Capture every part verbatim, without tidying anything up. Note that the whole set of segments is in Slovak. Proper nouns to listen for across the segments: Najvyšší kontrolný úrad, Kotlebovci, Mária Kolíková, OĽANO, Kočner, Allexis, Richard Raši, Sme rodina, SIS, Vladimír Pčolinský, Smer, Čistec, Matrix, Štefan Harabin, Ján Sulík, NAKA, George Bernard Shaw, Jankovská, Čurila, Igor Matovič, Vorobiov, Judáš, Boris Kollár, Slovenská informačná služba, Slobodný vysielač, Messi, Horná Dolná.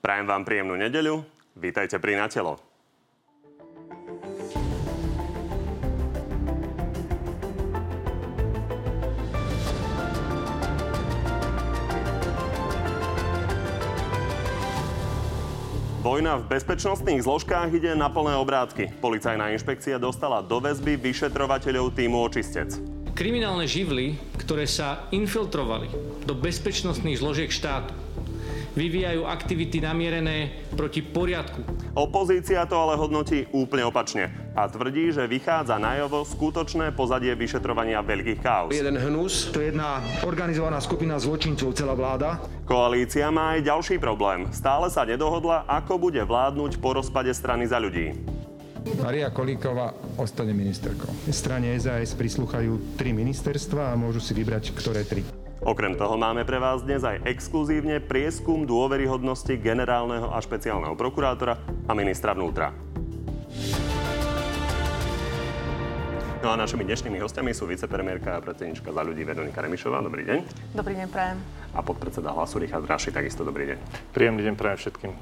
Prajem vám príjemnú nedeľu. Vítajte pri Na telo. Vojna v bezpečnostných zložkách ide na plné obrátky. Policajná inšpekcia dostala do väzby vyšetrovateľov tímu Čistec. Kriminálne živly, ktoré sa infiltrovali do bezpečnostných zložiek štátu, vyvíjajú aktivity namierené proti poriadku. Opozícia to ale hodnotí úplne opačne a tvrdí, že vychádza najavo skutočné pozadie vyšetrovania veľkých káuz. Jeden hnus, to je jedna organizovaná skupina zločincov, celá vláda. Koalícia má aj ďalší problém. Stále sa nedohodla, ako bude vládnuť po rozpade strany Za ľudí. Mária Kolíková ostane ministerkou. Strane es a es prislúchajú tri ministerstva a môžu si vybrať, ktoré tri. Okrem toho máme pre vás dnes aj exkluzívne prieskum dôveryhodnosti generálneho a špeciálneho prokurátora a ministra vnútra. No a našimi dnešnými hostiami sú vicepremiérka a predsedníčka Za ľudí Veronika Remišová. Dobrý deň. Dobrý deň, prajem. A podpredseda Hlasu Richard Raši, takisto dobrý deň. Príjemný deň prajem všetkým.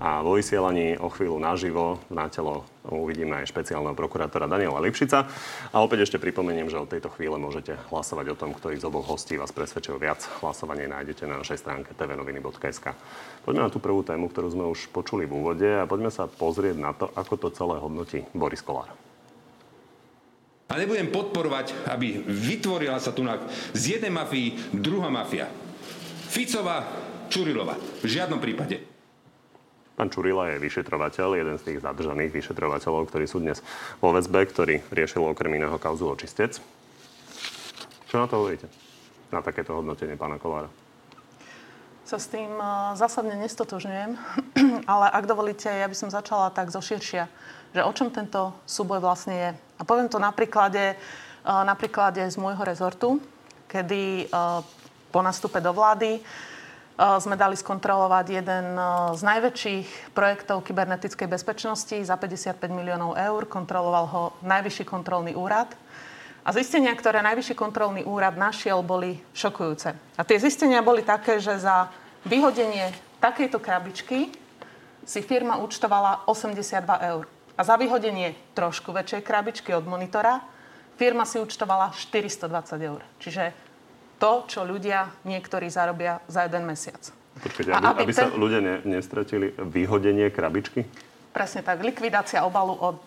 A vo vysielaní o chvíľu naživo Na telo uvidíme aj špeciálneho prokurátora Daniela Lipšica. A opäť ešte pripomeniem, že od tejto chvíle môžete hlasovať o tom, ktorý z oboch hostí vás presvedčil viac. Hlasovanie nájdete na našej stránke tvnoviny bodka es ká. Poďme na tú prvú tému, ktorú sme už počuli v úvode a poďme sa pozrieť na to, ako to celé hodnotí Boris Kollár. A nebudem podporovať, aby vytvorila sa tu z jednej mafii druhá mafia. Ficová, Čurilova. V žiadnom prípade. Pán Čurila je vyšetrovateľ, jeden z tých zadržaných vyšetrovateľov, ktorí sú dnes vo väzbe, ktorý riešil okrem iného kauzu o Čistec. Čo na to hovoríte? Na takéto hodnotenie pána Kollára? Sa s tým zásadne nestotožňujem, ale ak dovolíte, ja by som začala tak zo širšia, že o čom tento súboj vlastne je. A poviem to na príklade, na príklade z môjho rezortu, kedy po nastupe do vlády sme dali skontrolovať jeden z najväčších projektov kybernetickej bezpečnosti za päťdesiatpäť miliónov eur. Kontroloval ho Najvyšší kontrolný úrad. A zistenia, ktoré Najvyšší kontrolný úrad našiel, boli šokujúce. A tie zistenia boli také, že za vyhodenie takejto krabičky si firma účtovala osemdesiatdva eur. A za vyhodenie trošku väčšej krabičky od monitora firma si účtovala štyristo dvadsať eur. Čiže to, čo ľudia niektorí zarobia za jeden mesiac. Počkajte, aby, aby ten... sa ľudia ne, nestratili vyhodenie krabičky? Presne tak. Likvidácia obalu od,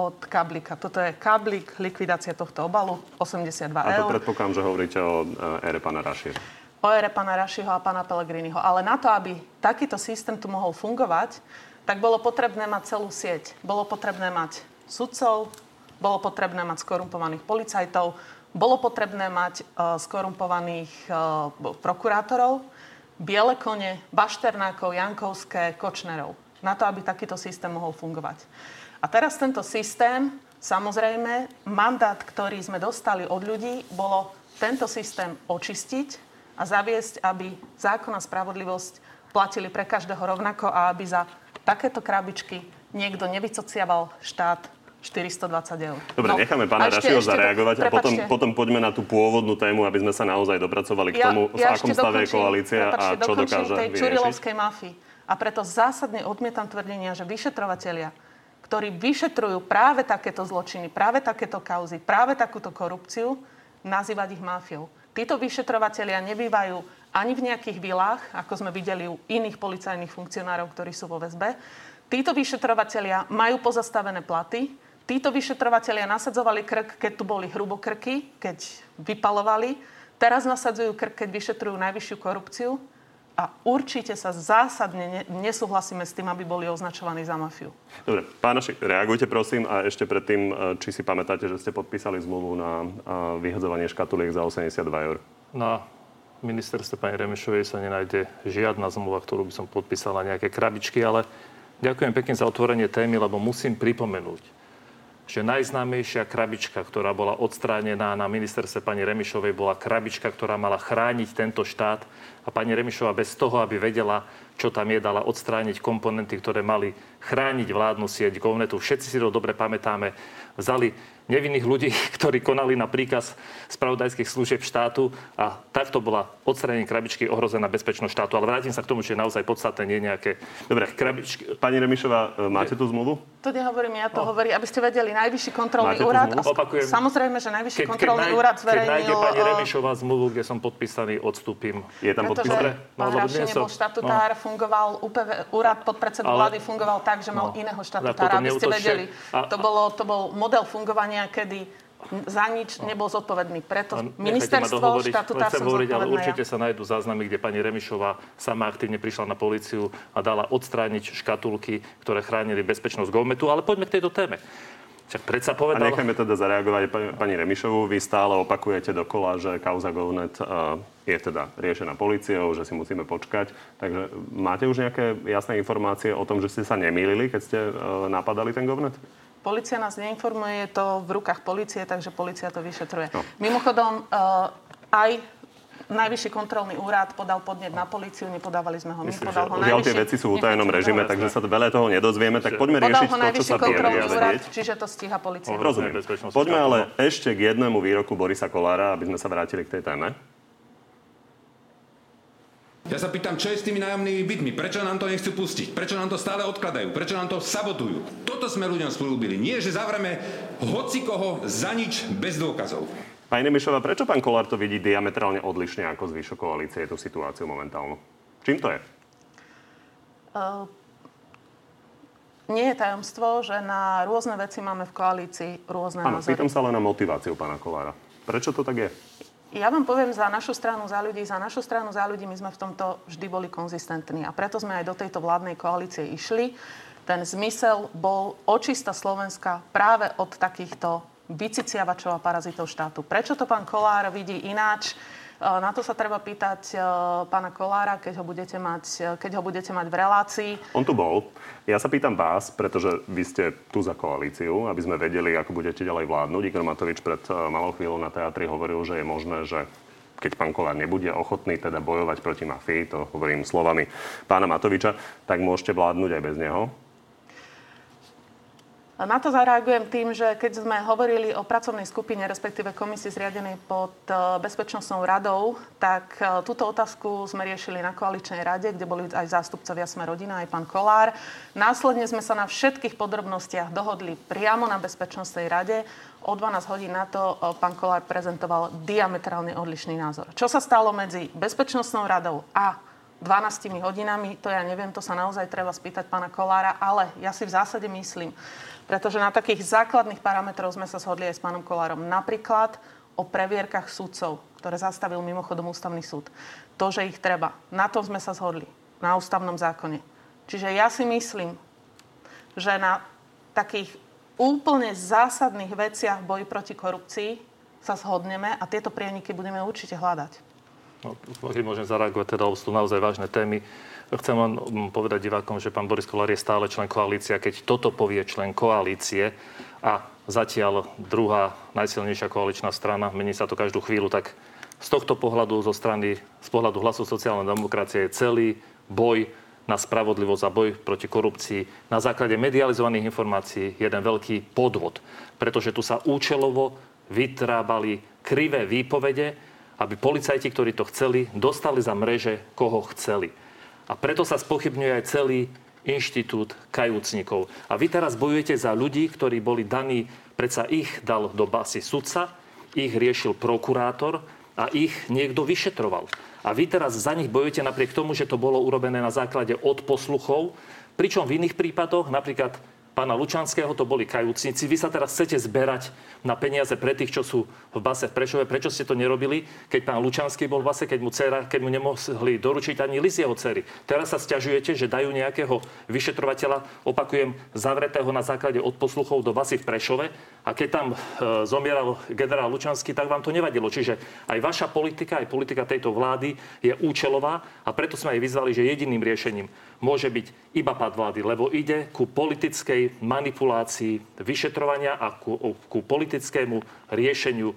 od kablíka. Toto je kablík, likvidácia tohto obalu, osemdesiatdva eur. A to predpokladám, že hovoríte o ére pána Rašieho. O ére pána Rašieho a pána Pellegriniho. Ale na to, aby takýto systém tu mohol fungovať, tak bolo potrebné mať celú sieť. Bolo potrebné mať sudcov, bolo potrebné mať skorumpovaných policajtov, bolo potrebné mať uh, skorumpovaných uh, prokurátorov, biele kone, Bašternákov, Jankovské, Kočnerov. Na to, aby takýto systém mohol fungovať. A teraz tento systém, samozrejme, mandát, ktorý sme dostali od ľudí, bolo tento systém očistiť a zaviesť, aby zákon a spravodlivosť platili pre každého rovnako a aby za takéto krabičky niekto nevycociaval štát štyristo dvadsať eur. Dobre, no, necháme pána Rašiho zareagovať a potom, potom poďme na tú pôvodnú tému, aby sme sa naozaj dopracovali k tomu, ja, ja v akom stave je koalícia a čo dokáže vyriešiť. Ja ešte dokončím tej čurilovskej mafii. A preto zásadne odmietam tvrdenia, že vyšetrovatelia, ktorí vyšetrujú práve takéto zločiny, práve takéto kauzy, práve takúto korupciu, nazývať ich máfiou. Títo vyšetrovatelia nebývajú ani v nejakých vilách, ako sme videli u iných policajných funkcionárov, ktorí sú vo väzbe. Títo vyšetrovatelia majú pozastavené platy. Títo vyšetrovatelia nasadzovali krk, keď tu boli hrubokrky, keď vypalovali. Teraz nasadzujú krk, keď vyšetrujú najvyššiu korupciu. A určite sa zásadne nesúhlasíme s tým, aby boli označovaní za mafiu. Dobre, pán Raši, reagujte prosím. A ešte predtým, či si pamätáte, že ste podpísali zmluvu na vyhadzovanie škatuliek za osemdesiatdva eur? Na ministerstve pani Remišovej sa nenájde žiadna zmluva, ktorú by som podpísal na nejaké krabičky, ale ďakujem pekne za otvorenie témy, lebo musím pripomenúť, že najznámejšia krabička, ktorá bola odstránená na ministerstve pani Remišovej, bola krabička, ktorá mala chrániť tento štát. A pani Remišová bez toho, aby vedela, čo tam je, dala odstrániť komponenty, ktoré mali chrániť vládnu sieť Govnetu. Všetci si to dobre pamätáme. Vzali nevinných ľudí, ktorí konali na príkaz spravodajských služieb štátu a takto bola odstranenie krabičky ohrozená bezpečnosť štátu. Ale vrátim sa k tomu, čo je naozaj podstatné, nie nejaké... Dobre, krabičky... Pani Remišová, máte tu zmluvu? To nehovorím, ja to no. hovorím, aby ste vedeli, Najvyšší kontrolný úrad... Opakujem. Samozrejme, že Najvyšší keď, kontrolný keď nájde, úrad zverejnil... Keď nájde pani Remišová zmluvu, kde som podpísaný, odstúpim. Je tam podpis? Dobre, pán Raši nebol štatutár, no. fungoval ú pé vé, úrad podpredsedu vlády fungoval tak, že mal no. iného štatutára, aby ste vedeli. A, to, bolo, to bol model fungovania, kedy za nič nebol zodpovedný. Preto no, ministerstvo, štatutár som hovoriť, zodpovedná. Ale určite sa nájdú záznamy, kde pani Remišová sama aktívne prišla na políciu a dala odstrániť škatulky, ktoré chránili bezpečnosť Govnetu. Ale poďme k tejto téme. Však predsa povedala... A nechajme teda zareagovať pani Remišovú. Vy stále opakujete dokola, že kauza Govnet je teda riešená políciou, že si musíme počkať. Takže máte už nejaké jasné informácie o tom, že ste sa nemýlili, keď ste napadali ten Govnet? Polícia nás neinformuje, je to v rukách polície, takže polícia to vyšetruje. No. Mimochodom, aj Najvyšší kontrolný úrad podal podnet na políciu, nepodávali sme ho. My Myslím, podal ho najvyšší... tie veci sú v utajenom režime, no, takže sa veľa toho nedozvieme, tak poďme riešiť to, čo sa vieme vedieť. Čiže to stíha polícia. Rozumiem. Poďme ale ešte k jednému výroku Borisa Kollára, aby sme sa vrátili k tej téme. Ja sa pýtam, čo je s tými nájomnými bytmi? Prečo nám to nechcú pustiť? Prečo nám to stále odkladajú? Prečo nám to sabotujú? Toto sme ľuďom sľúbili. Nie, že zavreme hocikoho za nič bez dôkazov. Pani Remišová, prečo pán Kollár to vidí diametrálne odlišne ako zvyšok koalície tú situáciu momentálnu? Čím to je? Uh, nie je tajomstvo, že na rôzne veci máme v koalícii rôzne Áno, názory. Áno, pýtam sa len na motiváciu pána Kollára. Prečo to tak je? Ja vám poviem za našu stranu, za ľudí, za našu stranu, za ľudí, my sme v tomto vždy boli konzistentní a preto sme aj do tejto vládnej koalície išli. Ten zmysel bol očista Slovenska práve od takýchto vyciciavačov a parazitov štátu. Prečo to pán Kollár vidí ináč? Na to sa treba pýtať pána Kollára, keď ho budete mať, keď ho budete mať v relácii. On tu bol. Ja sa pýtam vás, pretože vy ste tu za koalíciu, aby sme vedeli, ako budete ďalej vládnuť. Igor Matovič pred malou chvíľou na teatri hovoril, že je možné, že keď pán Kollár nebude ochotný teda bojovať proti mafii, to hovorím slovami pána Matoviča, tak môžete vládnuť aj bez neho. Na to zareagujem tým, že keď sme hovorili o pracovnej skupine, respektíve komisii zriadenej pod bezpečnostnou radou, tak túto otázku sme riešili na koaličnej rade, kde boli aj zástupcovia Sme rodina, aj pán Kollár. Následne sme sa na všetkých podrobnostiach dohodli priamo na bezpečnostnej rade. O dvanásť hodín na to pán Kollár prezentoval diametrálne odlišný názor. Čo sa stalo medzi bezpečnostnou radou a dvanástimi hodinami, to ja neviem, to sa naozaj treba spýtať pána Kollára, ale ja si v zásade myslím, pretože na takých základných parametroch sme sa zhodli aj s pánom Kollárom. Napríklad o previerkach sudcov, ktoré zastavil mimochodom ústavný súd. To, že ich treba. Na tom sme sa zhodli. Na ústavnom zákone. Čiže ja si myslím, že na takých úplne zásadných veciach v boji proti korupcii sa zhodneme a tieto prieniky budeme určite hľadať. No, keď môžem zareagovať, teda sú naozaj vážne témy. Chcem len povedať divákom, že pán Boris Kollár je stále člen koalície. Keď toto povie člen koalície a zatiaľ druhá najsilnejšia koaličná strana, mení sa to každú chvíľu, tak z tohto pohľadu, zo strany, z pohľadu Hlasu sociálnej demokracie je celý boj na spravodlivosť a boj proti korupcii na základe medializovaných informácií jeden veľký podvod. Pretože tu sa účelovo vytrábali krivé výpovede, aby policajti, ktorí to chceli, dostali za mreže, koho chceli. A preto sa spochybňuje aj celý inštitút kajúcnikov. A vy teraz bojujete za ľudí, ktorí boli daní, predsa ich dal do basy sudca, ich riešil prokurátor a ich niekto vyšetroval. A vy teraz za nich bojujete napriek tomu, že to bolo urobené na základe odposluchov, pričom v iných prípadoch, napríklad pána Lučanského, to boli kajúcnici. Vy sa teraz chcete zberať na peniaze pre tých, čo sú v base v Prešove. Prečo ste to nerobili, keď pán Lučanský bol v base, keď mu, dcera, keď mu nemohli doručiť ani list jeho dcery? Teraz sa sťažujete, že dajú nejakého vyšetrovateľa, opakujem, zavretého na základe odposluchov do basy v Prešove. A keď tam zomieral generál Lučanský, tak vám to nevadilo. Čiže aj vaša politika, aj politika tejto vlády je účelová a preto sme aj vyzvali, že jediným riešením môže byť iba pád vlády, lebo ide ku politickej manipulácii vyšetrovania a ku, ku politickému riešeniu e,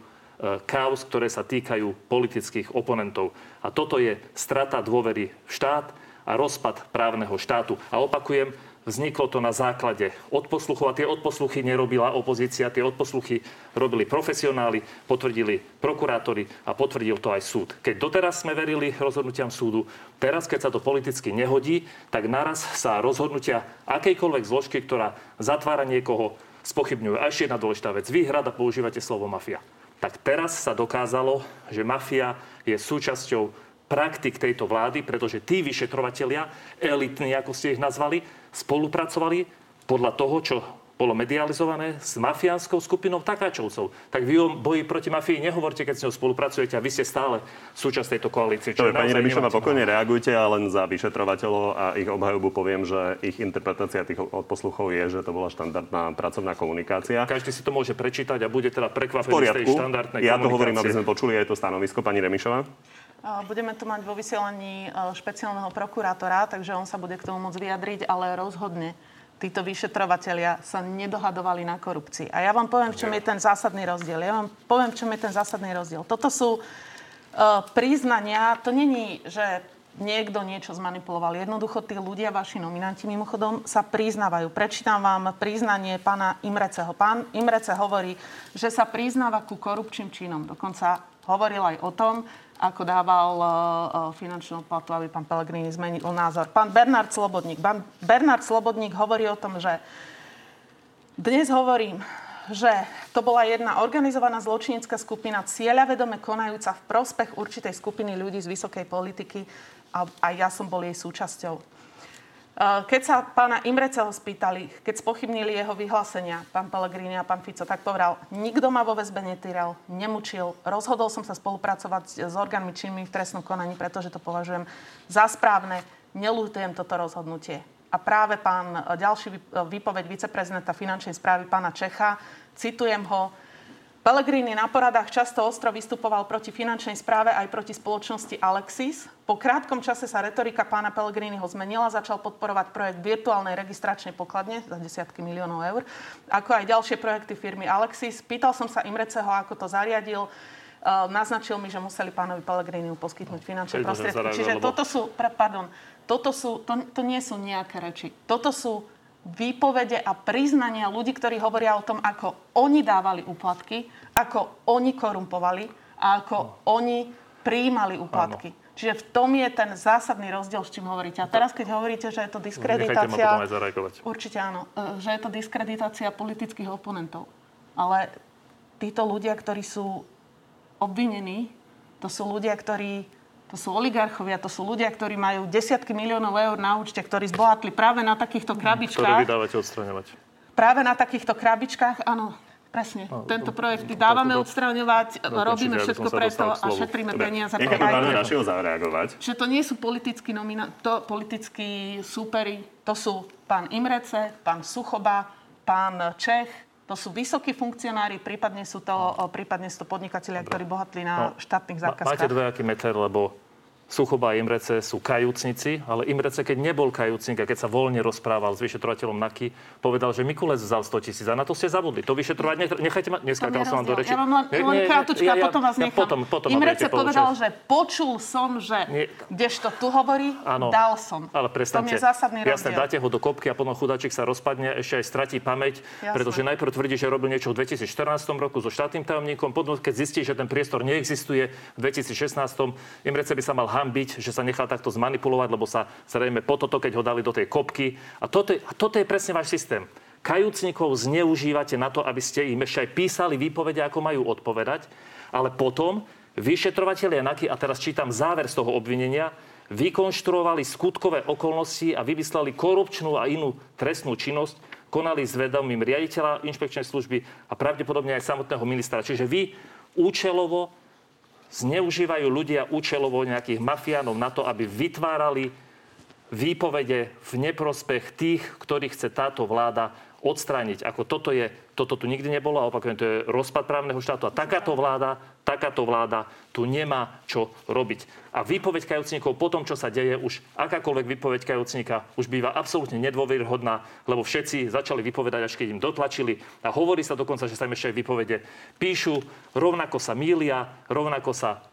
káuz, ktoré sa týkajú politických oponentov. A toto je strata dôvery v štát a rozpad právneho štátu. A opakujem, Vzniklo to na základe odposluchu a tie odposluchy nerobila opozícia, tie odposluchy robili profesionáli, potvrdili prokurátori a potvrdil to aj súd. Keď doteraz sme verili rozhodnutiam súdu, teraz, keď sa to politicky nehodí, tak naraz sa rozhodnutia akejkoľvek zložky, ktorá zatvára niekoho, spochybňujú. A ešte jedna dôležitá vec. Vy rada používate slovo mafia. Tak teraz sa dokázalo, že mafia je súčasťou praktik tejto vlády, pretože tí vyšetrovatelia, elitní, ako ste ich nazvali, spolupracovali podľa toho, čo bolo medializované s mafiánskou skupinou Takáčovcov. Tak vy o boji proti mafii nehovorte, keď s ňou spolupracujete, a vy ste stále súčasť tejto koalície. Dobre, pani Remišová, pokojne reagujte, a len za vyšetrovateľov a ich obhajobu poviem, že ich interpretácia tých odposluchov je, že to bola štandardná pracovná komunikácia. Každý si to môže prečítať a bude teda prekvapený z tej štandardnej ja komunikácie. Ja to hovorím, aby sme počuli aj to stanovisko pani Remišová. Budeme to mať vo vysielaní špeciálneho prokurátora, takže on sa bude k tomu môcť vyjadriť, ale rozhodne títo vyšetrovatelia sa nedohadovali na korupcii. A ja vám poviem, v čom je ten zásadný rozdiel. Ja vám poviem, v čom je ten zásadný rozdiel. Toto sú uh, priznania, to není, že niekto niečo zmanipuloval. Jednoducho tí ľudia, vaši nominanti mimochodom, sa priznávajú. Prečítam vám priznanie pána Imreceho. Pán Imrece hovorí, že sa priznáva ku korupčným činom. Dokonca hovoril aj o tom, ako dával uh, finančnú platu, aby pán Pellegrini zmenil názor. Pán Bernard Slobodník. Pán Bernard Slobodník hovorí o tom, že dnes hovorím, že to bola jedna organizovaná zločinecká skupina, cieľavedome konajúca v prospech určitej skupiny ľudí z vysokej politiky, a, a ja som bol jej súčasťou. Uh, keď sa pána Imreceho spýtali, keď spochybnili jeho vyhlásenia, pán Pellegrini a pán Fico, tak povedal, nikto ma vo väzbe netýral, nemučil, rozhodol som sa spolupracovať s orgánmi činnými v trestnom konaní, pretože to považujem za správne, neľutujem toto rozhodnutie. A práve pán, ďalší výpoveď viceprezidenta finančnej správy, pána Čecha, citujem ho, Pellegrini na poradách často ostro vystupoval proti finančnej správe aj proti spoločnosti Allexis. Po krátkom čase sa retorika pána Pellegriniho zmenila, začal podporovať projekt virtuálnej registračnej pokladne za desiatky miliónov eur, ako aj ďalšie projekty firmy Allexis. Pýtal som sa Imreceho, ako to zariadil. Naznačil mi, že museli pánovi Pellegriniu poskytnúť finančné prostriedky. Čiže toto sú, pardon, toto sú, to, to nie sú nejaké reči. Toto sú výpovede a priznania ľudí, ktorí hovoria o tom, ako oni dávali úplatky, ako oni korumpovali a ako oni prijímali úplatky. Áno. Čiže v tom je ten zásadný rozdiel, s čím hovoríte. A teraz, keď hovoríte, že je to diskreditácia... Určite áno. Že je to diskreditácia politických oponentov. Ale títo ľudia, ktorí sú obvinení, to sú ľudia, ktorí... To sú oligarchovia, to sú ľudia, ktorí majú desiatky miliónov eur na účte, ktorí zbohatli práve na takýchto krabičkách. Ktoré vydávate odstraňovať. Práve na takýchto krabičkách, áno, presne. No, tento projekt dávame to, odstraňovať, no, robíme čiže, všetko preto a šetríme peniaze. Nechaj to pánu Rašiho zareagovať. Čiže to nie sú politickí nomina- to politickí súperi, to sú pán Imrece, pán Suchoba, pán Čech. To sú vysokí funkcionári, prípadne sú to, no. prípadne sú to podnikatelia, ktorí bohatli na no. štátnych zákazkách. Máte dvojaký meter, lebo Suchoba a Imrece sú kajúcnici, ale Imrece, keď nebol kajúcnik a keď sa voľne rozprával s vyšetrovateľom NAKY, povedal, že Mikulec vzal sto tisíc a na to ste zabudli. To vyšetrovať nech... nechajte ma... Neskákal som vám do reči. Ja vám len, len krátučka, ja, ja, potom vás nechám. Ja potom, potom Imrece povedal, že počul som, že Nie. kdežto tu hovorí, ano, dal som. Ale prestante. To je zásadný rozdiel. Jasné, dáte ho do kopky a potom chudáčik sa rozpadne, ešte aj stratí pamäť, Jasné. pretože najprv tvrdí, že robil niečo v dvetisícštrnástom roku so štátnym tajomníkom, potom keď zistí, že ten priestor neexistuje v dvetisícšestnástom, Imrece by sa mal hanbiť, že sa nechal takto zmanipulovať, lebo sa zrejme po toto, keď ho dali do tej kopky. A toto, a toto je presne váš systém. Kajúcnikov zneužívate na to, aby ste im ešte aj písali výpovede, ako majú odpovedať, ale potom vyšetrovateľia NAKY, a teraz čítam záver z toho obvinenia, vykonštruovali skutkové okolnosti a vymysleli korupčnú a inú trestnú činnosť, konali s vedomím riaditeľa inšpekčnej služby a pravdepodobne aj samotného ministra. Čiže vy účelovo zneužívajú ľudia účelovo nejakých mafiánov na to, aby vytvárali výpovede v neprospech tých, ktorých chce táto vláda odstrániť. Ako toto je, toto tu nikdy nebolo a opakujem, to je rozpad právneho štátu. A takáto vláda, takáto vláda tu nemá čo robiť. A výpoveď kajúcnikov po tom, čo sa deje, už akákoľvek výpoveď kajúcnika už býva absolútne nedôveryhodná, lebo všetci začali vypovedať, až keď im dotlačili. A hovorí sa dokonca, že sa im ešte aj výpovede píšu, rovnako sa mýlia, rovnako sa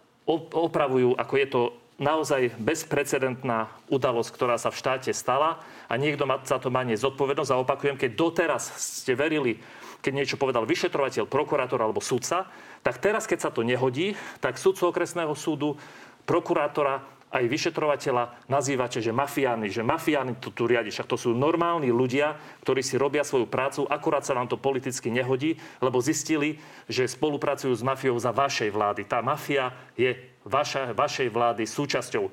opravujú, ako je to naozaj bezprecedentná udalosť, ktorá sa v štáte stala a niekto za to má nezodpovednosť. A opakujem, keď doteraz ste verili, keď niečo povedal vyšetrovateľ, prokurátor alebo sudca, tak teraz, keď sa to nehodí, tak sudcu okresného súdu, prokurátora aj vyšetrovateľa nazývate, že mafiáni, že mafiáni tu, tu riadi. Však to sú normálni ľudia, ktorí si robia svoju prácu, akurát sa vám to politicky nehodí, lebo zistili, že spolupracujú s mafiou za vašej vlády. Tá mafia je Vaša, vašej vlády súčasťou.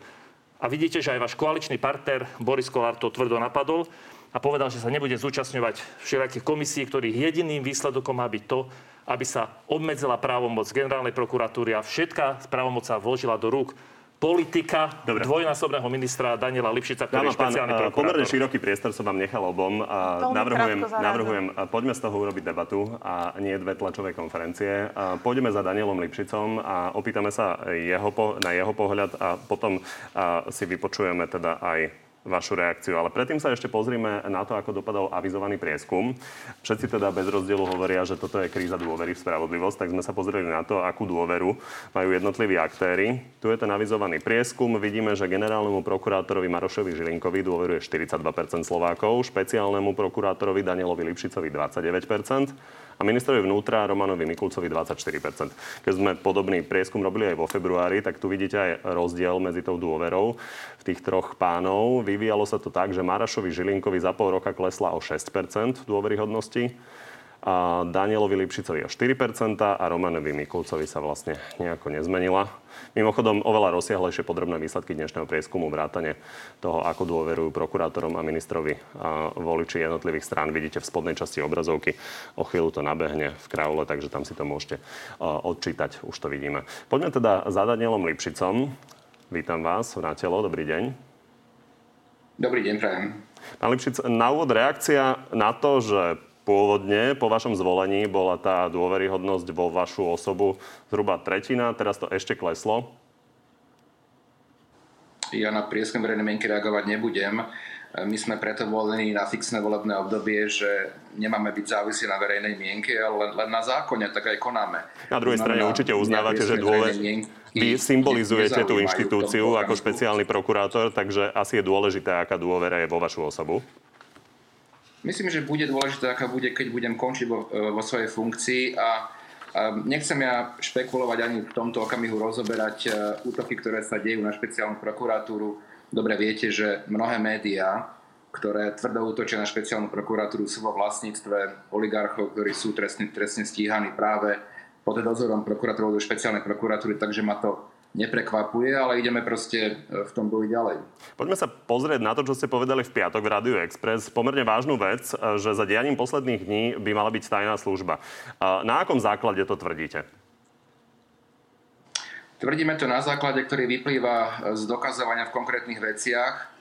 A vidíte, že aj váš koaličný partner Boris Kollár to tvrdo napadol a povedal, že sa nebude zúčastňovať všelijakých komisií, ktorých jediným výsledkom má byť to, aby sa obmedzila právomoc generálnej prokuratúry a všetká právomoc sa vložila do rúk politika Dobre. dvojnásobného ministra Daniela Lipšica, ktorý je špeciálny pán, prokurátor. Pomerne široký priestor som vám nechal obom. Navrhujem, navrhujem, poďme z toho urobiť debatu a nie dve tlačové konferencie. Pôjdeme za Danielom Lipšicom a opýtame sa jeho, na jeho pohľad a potom si vypočujeme teda aj vašu reakciu. Ale predtým sa ešte pozrime na to, ako dopadol avizovaný prieskum. Všetci teda bez rozdielu hovoria, že toto je kríza dôvery v spravodlivosť, tak sme sa pozreli na to, akú dôveru majú jednotliví aktéri. Tu je ten avizovaný prieskum. Vidíme, že generálnemu prokurátorovi Marošovi Žilinkovi dôveruje štyridsaťdva percent Slovákov, špeciálnemu prokurátorovi Danielovi Lipšicovi dvadsaťdeväť percent a ministrovi vnútra Romanovi Mikulcovi dvadsaťštyri percent. Keď sme podobný prieskum robili aj vo februári, tak tu vidíte aj rozdiel medzi tou dôverou v tých troch pánov. Vyvíjalo sa to tak, že Marošovi Žilinkovi za pol roka klesla o šesť percent dôveryhodnosti, a Danielovi Lipšicovi o štyri percent a Romanovi Mikulcovi sa vlastne nejako nezmenila. Mimochodom, oveľa rozsiahlejšie podrobné výsledky dnešného prieskumu vrátane toho, ako dôverujú prokurátorom a ministrovi a voliči jednotlivých strán. Vidíte v spodnej časti obrazovky. O chvíľu to nabehne v kraule, takže tam si to môžete odčítať. Už to vidíme. Poďme teda za Danielom Lipšicom. Vítam vás na telo. Dobrý deň. Dobrý deň, prajem. Pán Lipšic, na úvod reakcia na to, že pôvodne po vašom zvolení bola tá dôveryhodnosť vo vašu osobu zhruba tretina, teraz to ešte kleslo? Ja na prieskum verejnej mienky reagovať nebudem. My sme preto volení na fixné volebné obdobie, že nemáme byť závislí na verejnej mienke, ale len na zákone, tak aj konáme. Na druhej strane na, určite uznávate, že dôver... Vy symbolizujete tú inštitúciu ako špeciálny prokurátor, takže asi je dôležité, aká dôvera je vo vašu osobu. Myslím, že bude dôležité, aká bude, keď budem končiť vo, vo svojej funkcii a, a nechcem ja špekulovať ani v tomto okamihu rozoberať útoky, ktoré sa dejú na špeciálnu prokuratúru. Dobre viete, že mnohé médiá, ktoré tvrdo útočia na špeciálnu prokuratúru, sú vo vlastníctve oligarchov, ktorí sú trestne, trestne stíhaní práve pod dozorom prokuratúrov do špeciálnej prokuratúry, takže ma to neprekvapuje, ale ideme proste v tom boji ďalej. Poďme sa pozrieť na to, čo ste povedali v piatok v Rádiu Express. Pomerne vážnu vec, že za dianím posledných dní by mala byť tajná služba. Na akom základe to tvrdíte? Tvrdíme to na základe, ktorý vyplýva z dokazovania v konkrétnych veciach.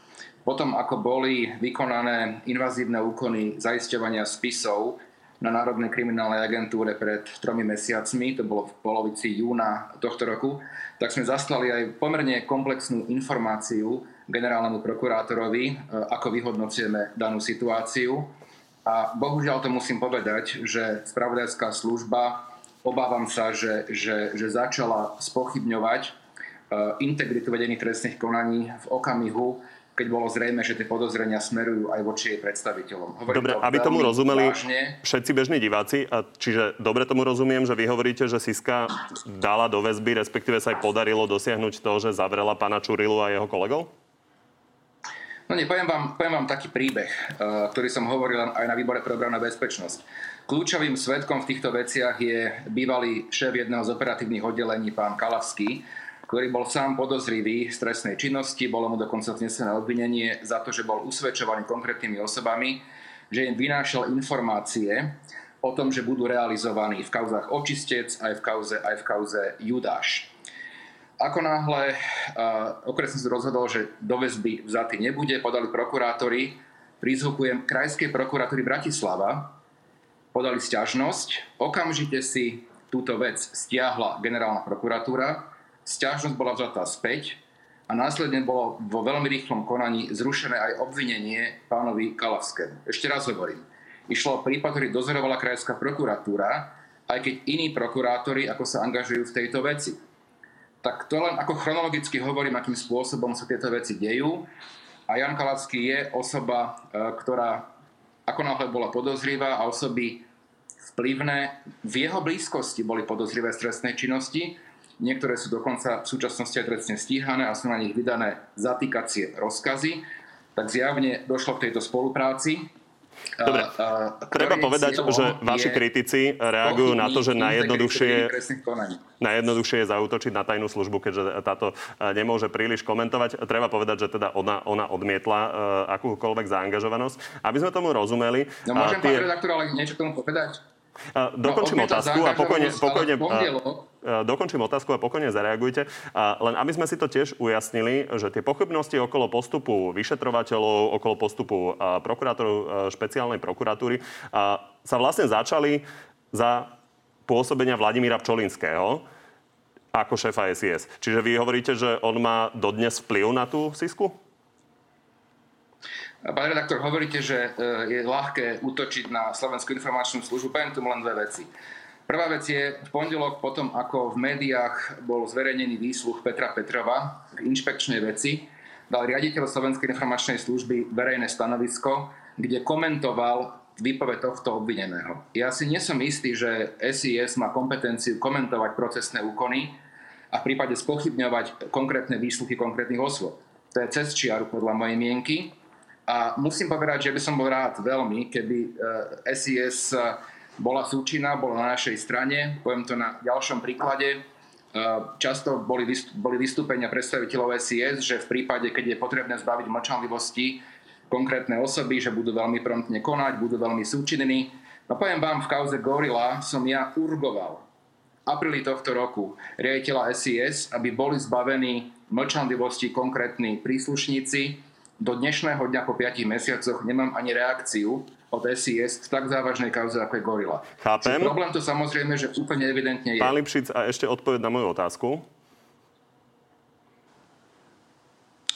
Potom, ako boli vykonané invazívne úkony zaisťovania spisov na Národnej kriminálnej agentúre pred tromi mesiacmi, to bolo v polovici júna tohto roku, tak sme zaslali aj pomerne komplexnú informáciu generálnemu prokurátorovi, ako vyhodnocujeme danú situáciu. A bohužiaľ to musím povedať, že spravodajská služba, obávam sa, že, že, že začala spochybňovať integritu vedených trestných konaní v okamihu, keď bolo zrejme, že tie podozrenia smerujú aj voči jej predstaviteľom. Hovorím dobre, to aby tomu rozumeli vážne všetci bežní diváci, a čiže dobre tomu rozumiem, že vy hovoríte, že Siska dala do väzby, respektíve sa aj podarilo dosiahnuť to, že zavrela pána Čurilu a jeho kolegov? No nie, poviem vám, poviem vám taký príbeh, ktorý som hovoril aj na výbore pre obrannú bezpečnosť. Kľúčovým svedkom v týchto veciach je bývalý šéf jedného z operatívnych oddelení, pán Kalavský, ktorý bol sám podozrivý z trestnej činnosti, bolo mu dokonca vznesené obvinenie za to, že bol usvedčovaný konkrétnymi osobami, že im vynášal informácie o tom, že budú realizovaní v kauzách Očistec aj v kauze, aj v kauze Judáš. Ako náhle uh, okresný súd rozhodol, že do väzby vzatý nebude, podali prokurátori, prizvukujem Krajskej prokuratúry Bratislava, podali sťažnosť, okamžite si túto vec stiahla generálna prokuratúra, sťažnosť bola vzatá späť a následne bolo vo veľmi rýchlom konaní zrušené aj obvinenie pánovi Kalavskému. Ešte raz hovorím, išlo o prípad, ktorý dozorovala Krajská prokuratúra, aj keď iní prokurátori ako sa angažujú v tejto veci. tak to len ako chronologicky hovorím, akým spôsobom sa tieto veci dejú. A Jan Kalacký je osoba, ktorá akonáhle bola podozrivá a osoby vplyvné v jeho blízkosti boli podozrivé z trestnej činnosti. Niektoré sú dokonca v súčasnosti aj trestne stíhané a sú na nich vydané zatýkacie rozkazy. Tak zjavne došlo k tejto spolupráci. Dobre, a, a, treba povedať, že vaši kritici reagujú na to, že najjednoduchšie, najjednoduchšie je zaútočiť na tajnú službu, keďže táto nemôže príliš komentovať. Treba povedať, že teda ona, ona odmietla uh, akúkoľvek zaangažovanosť. Aby sme tomu rozumeli... No môžem, tie... pán redaktor, ale niečo k tomu povedať? Uh, dokončím no, otázku a pokojne... pokojne Dokončím otázku a pokojne zareagujte. A len aby sme si to tiež ujasnili, že tie pochybnosti okolo postupu vyšetrovateľov, okolo postupu prokurátorov špeciálnej prokuratúry sa vlastne začali za pôsobenia Vladimíra Pčolinského ako šéfa es í es. Čiže vy hovoríte, že on má dodnes vplyv na tú SIS-ku? Pán redaktor, hovoríte, že je ľahké útočiť na Slovenskú informačnú službu. Poviem tomu len dve veci. Prvá vec je, v pondelok potom, ako v médiách bol zverejnený výsluch Petra Petrova k inšpekčnej veci, dal riaditeľ Slovenskej informačnej služby verejné stanovisko, kde komentoval výpoveď tohto obvineného. Ja si nie som istý, že es í es má kompetenciu komentovať procesné úkony a v prípade spochybňovať konkrétne výsluchy konkrétnych osôb. To je cez čiaru podľa mojej mienky. A musím povedať, že by som bol rád veľmi, keby es í es... bola súčinná, bola na našej strane. Poviem to na ďalšom príklade. Často boli, boli vystúpenia predstaviteľov es í es, že v prípade, keď je potrebné zbaviť mlčanlivosti konkrétne osoby, že budú veľmi promptne konať, budú veľmi súčinní. No poviem vám, v kauze Gorilla som ja urgoval v apríli tohto roku riaditeľa es í es, aby boli zbavení mlčanlivosti konkrétni príslušníci. Do dnešného dňa po piatich mesiacoch nemám ani reakciu od es í es v tak závažnej kauze, ako je Gorilla. Chápem. Čiže problém to samozrejme, že úplne evidentne je. Pán Lipšic, a ešte odpoveď na moju otázku.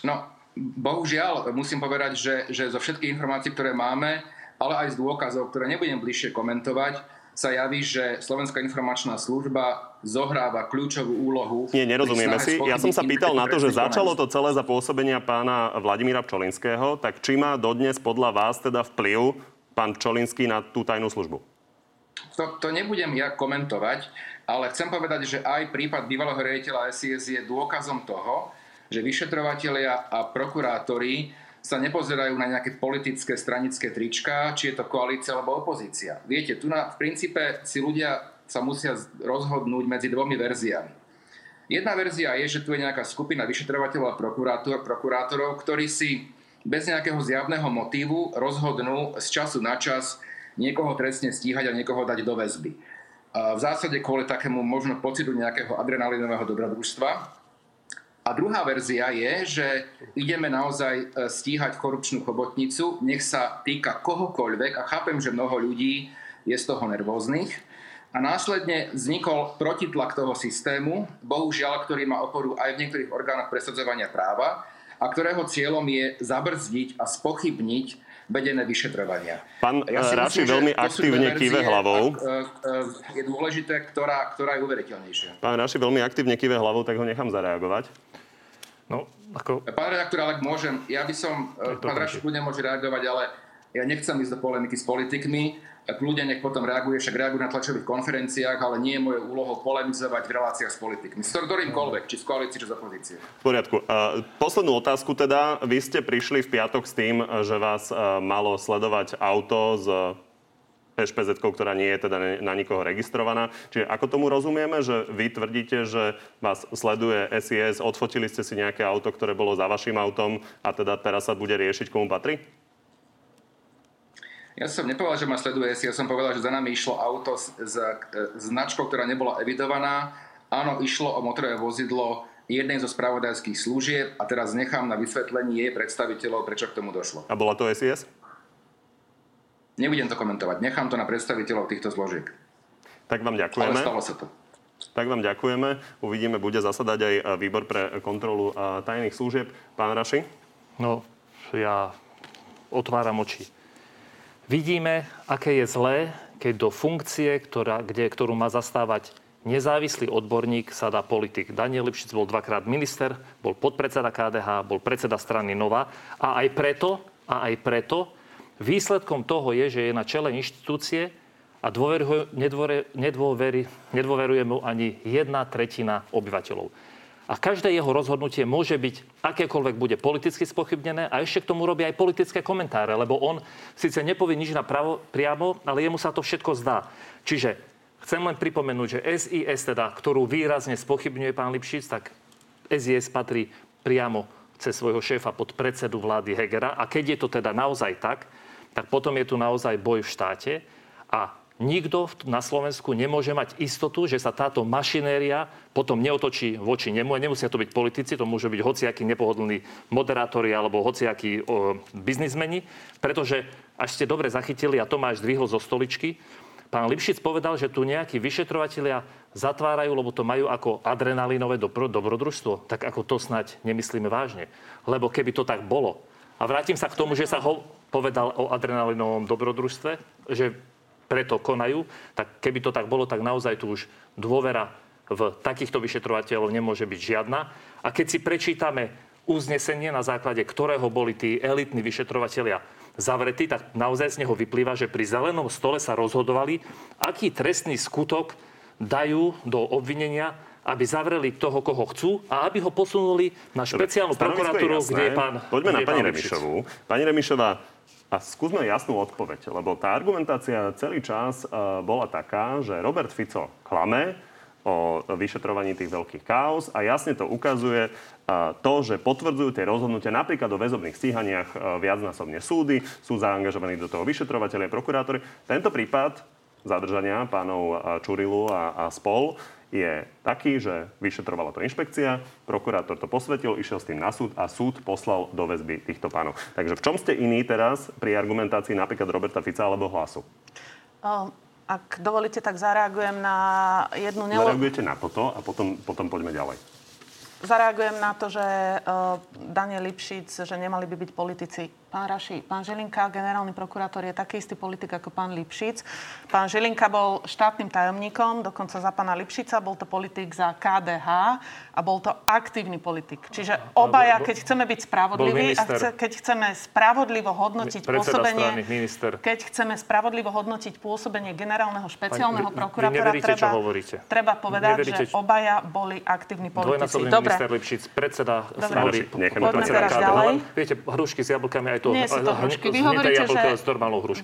No, bohužiaľ, musím povedať, že, že zo všetkých informácií, ktoré máme, ale aj z dôkazov, ktoré nebudem bližšie komentovať, sa javí, že Slovenská informačná služba zohráva kľúčovú úlohu... Nie, nerozumieme si. Ja som sa pýtal na to, že začalo to celé za pôsobenia pána Vladimíra Pčolinského, tak či má dodnes podľa vás teda vplyv pán Pčolinský na tú tajnú službu? To, to nebudem ja komentovať, ale chcem povedať, že aj prípad bývalého riaditeľa es í es je dôkazom toho, že vyšetrovatelia a prokurátori sa nepozerajú na nejaké politické, stranické trička, či je to koalícia alebo opozícia. Viete, tu na, v princípe si ľudia sa musia rozhodnúť medzi dvomi verziami. Jedna verzia je, že tu je nejaká skupina vyšetrovateľov a prokurátor, prokurátorov, ktorí si bez nejakého zjavného motívu rozhodnú z času na čas niekoho trestne stíhať a niekoho dať do väzby. V zásade kvôli takému možno pocitu nejakého adrenalinového dobrodružstva. A druhá verzia je, že ideme naozaj stíhať korupčnú chobotnicu, nech sa týka kohokoľvek, a chápem, že mnoho ľudí je z toho nervóznych. A následne vznikol protitlak toho systému, bohužiaľ, ktorý má oporu aj v niektorých orgánoch presadzovania práva, a ktorého cieľom je zabrzdiť a spochybniť vedené vyšetrovania. Pán ja Raši veľmi aktívne kýve hlavou. Ak, je dôležité, ktorá, ktorá je uveriteľnejšia. Pán Raši veľmi aktívne kýve hlavou, tak ho nechám zareagovať. No, ako... Pán redaktor, ale môžem. Ja by som... Pán Raši kľudne môže reagovať, ale ja nechcem ísť do polemiky s politikmi. Kľudne nech potom reaguje, však reagujú na tlačových konferenciách, ale nie je mojou úlohou polemizovať v reláciách s politikmi. S ktorýmkoľvek, či z koalície, či z opozície. V poriadku. Poslednú otázku teda. Vy ste prišli v piatok s tým, že vás malo sledovať auto s ešpezetkou, ktorá nie je teda na nikoho registrovaná. Čiže ako tomu rozumieme, že vy tvrdíte, že vás sleduje es í es, odfotili ste si nejaké auto, ktoré bolo za vašim autom a teda teraz sa bude riešiť, komu patrí? Ja som nepovedal, že ma sleduje es í es, ja som povedal, že za nami išlo auto s, s, s značkou, ktorá nebola evidovaná. Áno, išlo o motorové vozidlo jednej zo spravodajských služieb a teraz nechám na vysvetlenie jej predstaviteľov, prečo k tomu došlo. A bola to es í es? Nebudem to komentovať, nechám to na predstaviteľov týchto zložiek. Tak vám ďakujeme. Ale stalo sa to. Tak vám ďakujeme. Uvidíme, bude zasadať aj výbor pre kontrolu tajných služieb. Pán Raši? No, ja otváram oči. Vidíme, aké je zlé, keď do funkcie, ktorá, kde, ktorú má zastávať nezávislý odborník sa dá politik. Daniel Lipšic bol dvakrát minister, bol podpredseda ká dé há, bol predseda strany Nova. A aj preto, a aj preto výsledkom toho je, že je na čele inštitúcie a dôveru, nedôver, nedôver, nedôveruje mu ani jedna tretina obyvateľov. A každé jeho rozhodnutie môže byť, akékoľvek bude politicky spochybnené a ešte k tomu robí aj politické komentáre, lebo on síce nepovie nič napravo, priamo, ale jemu sa to všetko zdá. Čiže chcem len pripomenúť, že es í es, teda, ktorú výrazne spochybňuje pán Lipšic, tak es í es patrí priamo cez svojho šéfa pod predsedu vlády Hegera. A keď je to teda naozaj tak, tak potom je tu naozaj boj v štáte a nikto na Slovensku nemôže mať istotu, že sa táto mašinéria potom neotočí voči nemu. Nemusia to byť politici, to môžu byť hociakí nepohodlní moderátori alebo hociakí biznismeni, pretože až ste dobre zachytili a Tomáš zdvihol zo stoličky, pán Lipšic povedal, že tu nejakí vyšetrovatelia zatvárajú, lebo to majú ako adrenalinové dobrodružstvo. Tak ako to snáď nemyslíme vážne. Lebo keby to tak bolo. A vrátim sa k tomu, že sa ho povedal o adrenalinovom dobrodružstve, že preto konajú, tak keby to tak bolo, tak naozaj tu už dôvera v takýchto vyšetrovateľov nemôže byť žiadna. A keď si prečítame uznesenie, na základe ktorého boli tí elitní vyšetrovatelia zavretí, tak naozaj z neho vyplýva, že pri zelenom stole sa rozhodovali, aký trestný skutok dajú do obvinenia, aby zavreli toho, koho chcú a aby ho posunuli na špeciálnu prokuratúru, kde je pán Poďme kde na pani Remišovú. Pani Remišová, a skúsme jasnú odpoveď, lebo tá argumentácia celý čas bola taká, že Robert Fico klame o vyšetrovaní tých veľkých káuz a jasne to ukazuje to, že potvrdzujú tie rozhodnutia napríklad o väzobných stíhaniach viacnásobne súdy, sú zaangažovaní do toho vyšetrovatelia, prokurátori. Tento prípad zadržania pánov Čurilu a, a spol je taký, že vyšetrovala to inšpekcia, prokurátor to posvetil, išiel s tým na súd a súd poslal do väzby týchto pánov. Takže v čom ste iní teraz pri argumentácii napríklad Roberta Fica alebo Hlasu? Ak dovolíte, tak zareagujem na jednu... Nelo... Zareagujete na toto a potom, potom poďme ďalej. Zareagujem na to, že uh, Daniel Lipšic, že nemali by byť politici. Pán Raši, pán Žilinka, generálny prokurátor, je taký istý politik ako pán Lipšic. Pán Žilinka bol štátnym tajomníkom, dokonca za pána Lipšica, bol to politik za ká dé há a bol to aktívny politik. Čiže obaja, keď chceme byť spravodliví a chce, keď chceme spravodlivo hodnotiť pôsobenie, keď chceme spravodlivo hodnotiť pôsobenie generálneho špeciálneho Pani, prokurátora, neveríte, treba, treba povedať, neveríte, že obaja boli aktívni politici. Minister Lipšic, predseda strany, predseda ká dé há. Viete, hrušky s jablkami aj to... Nie sú to hrušky. Vy hovoríte, že,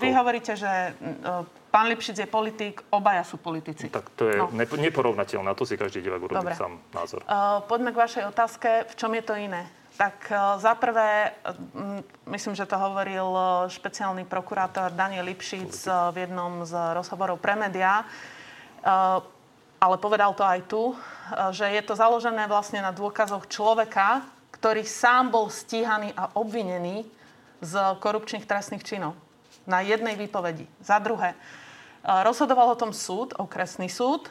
vy hovoríte, že uh, pán Lipšic je politik, obaja sú politici. Tak to je no. neporovnateľné. To si každý divák urobí sám názor. Uh, poďme k vašej otázke. V čom je to iné? Tak uh, za prvé, uh, myslím, že to hovoril špeciálny prokurátor Daniel Lipšic uh, v jednom z rozhovorov pre médiá. Uh, Ale povedal to aj tu, že je to založené vlastne na dôkazoch človeka, ktorý sám bol stíhaný a obvinený z korupčných trestných činov. Na jednej výpovedi. Za druhé, rozhodoval o tom súd, okresný súd,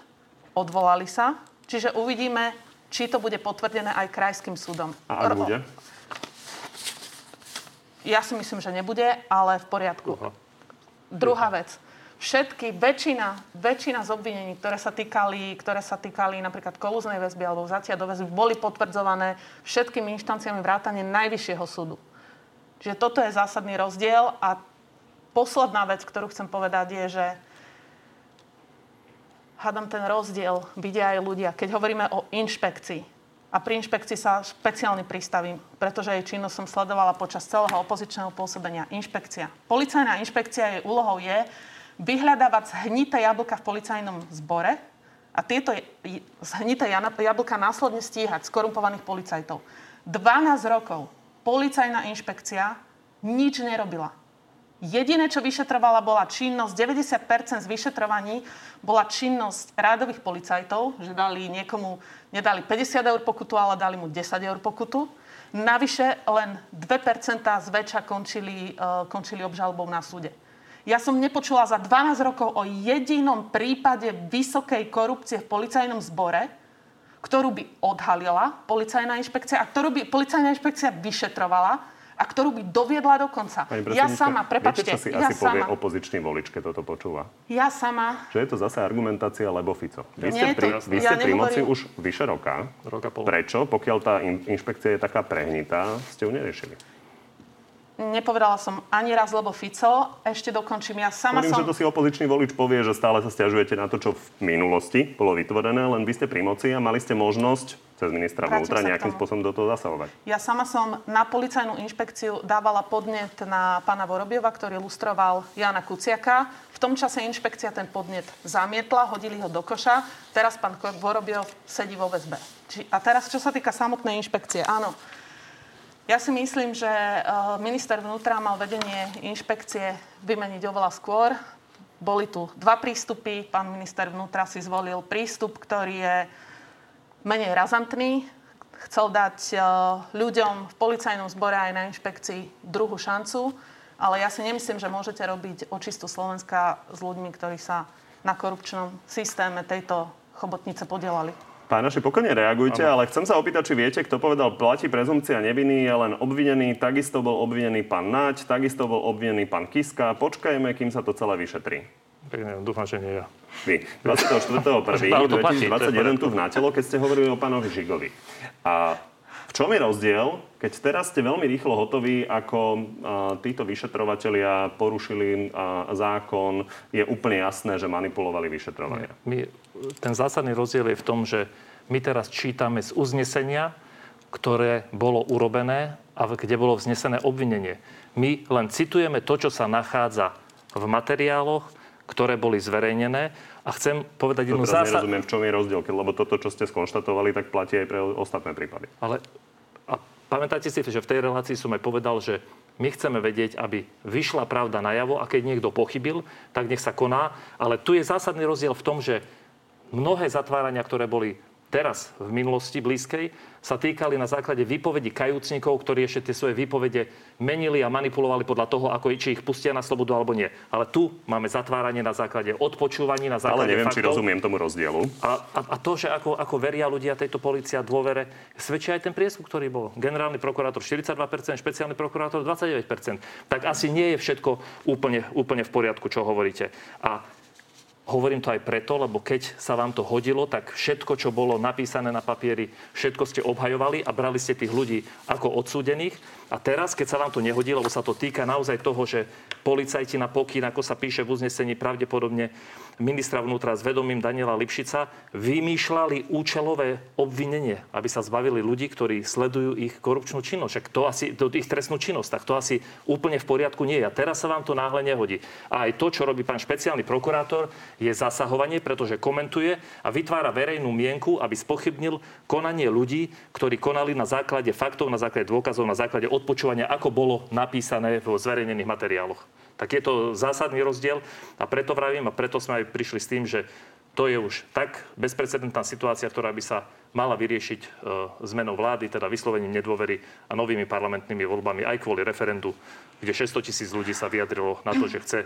odvolali sa. Čiže uvidíme, či to bude potvrdené aj krajským súdom. A ak bude? Ja si myslím, že nebude, ale v poriadku. Uha. Druhá vec. Všetky, väčšina, väčšina z obvinení, ktoré sa týkali, ktoré sa týkali napríklad kolúznej väzby alebo vzatia do väzby, boli potvrdzované všetkými inštanciami vrátane Najvyššieho súdu. Čiže toto je zásadný rozdiel a posledná vec, ktorú chcem povedať je, že hádam ten rozdiel vidia aj ľudia. Keď hovoríme o inšpekcii a pri inšpekcii sa špeciálne pristavím, pretože jej činnosť som sledovala počas celého opozičného pôsobenia. Inšpekcia. Policajná inšpekcia, jej úlohou je vyhľadávať zhnité jablka v policajnom zbore a tieto zhnité jablka následne stíhať skorumpovaných policajtov. dvanásť rokov policajná inšpekcia nič nerobila. Jediné, čo vyšetrovala, bola činnosť, deväťdesiat percent z vyšetrovaní bola činnosť rádových policajtov, že dali niekomu, nedali päťdesiat eur pokutu, ale dali mu desať eur pokutu. Navyše len dve percentá zväčša končili, končili obžalbou na súde. Ja som nepočula za dvanásť rokov o jedinom prípade vysokej korupcie v policajnom zbore, ktorú by odhalila policajná inšpekcia a ktorú by policajná inšpekcia vyšetrovala a a ktorú by doviedla do konca. Ja sama, prepáčte, viete, čo si ja asi sama povie opozičný volič, keď toto počúva? Ja sama. Že je to zase argumentácia lebo Fico. Vy ste, pri, to, vy ste ja pri moci už vyše roka. Roka pol. Prečo, pokiaľ tá in, inšpekcia je taká prehnitá, ste ju neriešili? Nepovedala som ani raz lebo Fico. Ešte dokončím. Ja sama Poviem, som... že to si opozičný volič povie, že stále sa sťažujete na to, čo v minulosti bolo vytvorené, len vy ste pri moci a mali ste možnosť cez ministra vnútra nejakým spôsobom do toho zasahovať. Ja sama som na policajnú inšpekciu dávala podnet na pána Vorobiova, ktorý lustroval Jána Kuciaka. V tom čase inšpekcia ten podnet zamietla, hodili ho do koša. Teraz pán Vorobiov sedí vo väzbe. A teraz, čo sa týka samotnej inšpekcie, áno. Ja si myslím, že minister vnútra mal vedenie inšpekcie vymeniť oveľa skôr. Boli tu dva prístupy. Pán minister vnútra si zvolil prístup, ktorý je menej razantný. Chcel dať ľuďom v policajnom zbore aj na inšpekcii druhú šancu. Ale ja si nemyslím, že môžete robiť očistu Slovenska s ľuďmi, ktorí sa na korupčnom systéme tejto chobotnice podielali. Pán Raši, pokojne reagujte, ale chcem sa opýtať, či viete, kto povedal, platí prezumcia neviny, je len obvinený, takisto bol obvinený pán Naď, takisto bol obvinený pán Kiska. Počkajme, kým sa to celé vyšetrí. Pekne, dúfam, že nie ja. Vy, dvadsiateho štvrtého prvého dvetisícdvadsaťjeden tu v Natelo, keď ste hovorili o pánovi Žigovi. A v čom je rozdiel, keď teraz ste veľmi rýchlo hotoví, ako a, títo vyšetrovatelia porušili a, zákon, je úplne jasné, že manipulovali vyšetrovania? My, my... Ten zásadný rozdiel je v tom, že my teraz čítame z uznesenia, ktoré bolo urobené a kde bolo vznesené obvinenie. My len citujeme to, čo sa nachádza v materiáloch, ktoré boli zverejnené. A chcem povedať jednu zásadu. Nerozumiem, v čom je rozdiel, lebo toto, čo ste skonštatovali, tak platí aj pre ostatné prípady. Ale a pamätáte si, že v tej relácii som aj povedal, že my chceme vedieť, aby vyšla pravda najavo a keď niekto pochybil, tak nech sa koná. Ale tu je zásadný rozdiel v tom, že mnohé zatvárania, ktoré boli teraz v minulosti blízkej, sa týkali na základe výpovedí kajúcnikov, ktorí ešte tie svoje výpovede menili a manipulovali podľa toho, ako či ich pustia na slobodu alebo nie. Ale tu máme zatváranie na základe odpočúvaní, na základe faktov. Ale neviem, faktov. Či rozumiem tomu rozdielu. A, a, a to, že ako, ako veria ľudia tejto polícii a dôvere, svedčia aj ten prieskum, ktorý bol. Generálny prokurátor štyridsaťdva percent, špeciálny prokurátor dvadsaťdeväť percent. Tak asi nie je všetko úplne, úplne v poriadku, čo hovoríte. A hovorím to aj preto, lebo keď sa vám to hodilo, tak všetko, čo bolo napísané na papieri, všetko ste obhajovali a brali ste tých ľudí ako odsúdených. A teraz, keď sa vám to nehodí, lebo sa to týka naozaj toho, že policajti na pokyn, ako sa píše v uznesení pravdepodobne ministra vnútra s vedomím Daniela Lipšica, vymýšľali účelové obvinenie, aby sa zbavili ľudí, ktorí sledujú ich korupčnú činnosť. Však to asi, to, ich trestnú činnosť, tak to asi úplne v poriadku nie je. A teraz sa vám to náhle nehodí. A aj to, čo robí pán špeciálny prokurátor, je zasahovanie, pretože komentuje a vytvára verejnú mienku, aby spochybnil konanie ľudí, ktorí konali na základe faktov, na základe dôkazov, na základe odpočúvania, ako bolo napísané vo zverejnených materiáloch. Tak je to zásadný rozdiel a preto vravím a preto sme aj prišli s tým, že to je už tak bezprecedentná situácia, ktorá by sa mala vyriešiť e, zmenou vlády, teda vyslovením nedôvery a novými parlamentnými voľbami aj kvôli referendu, kde šesťstotisíc ľudí sa vyjadrilo na to, že chce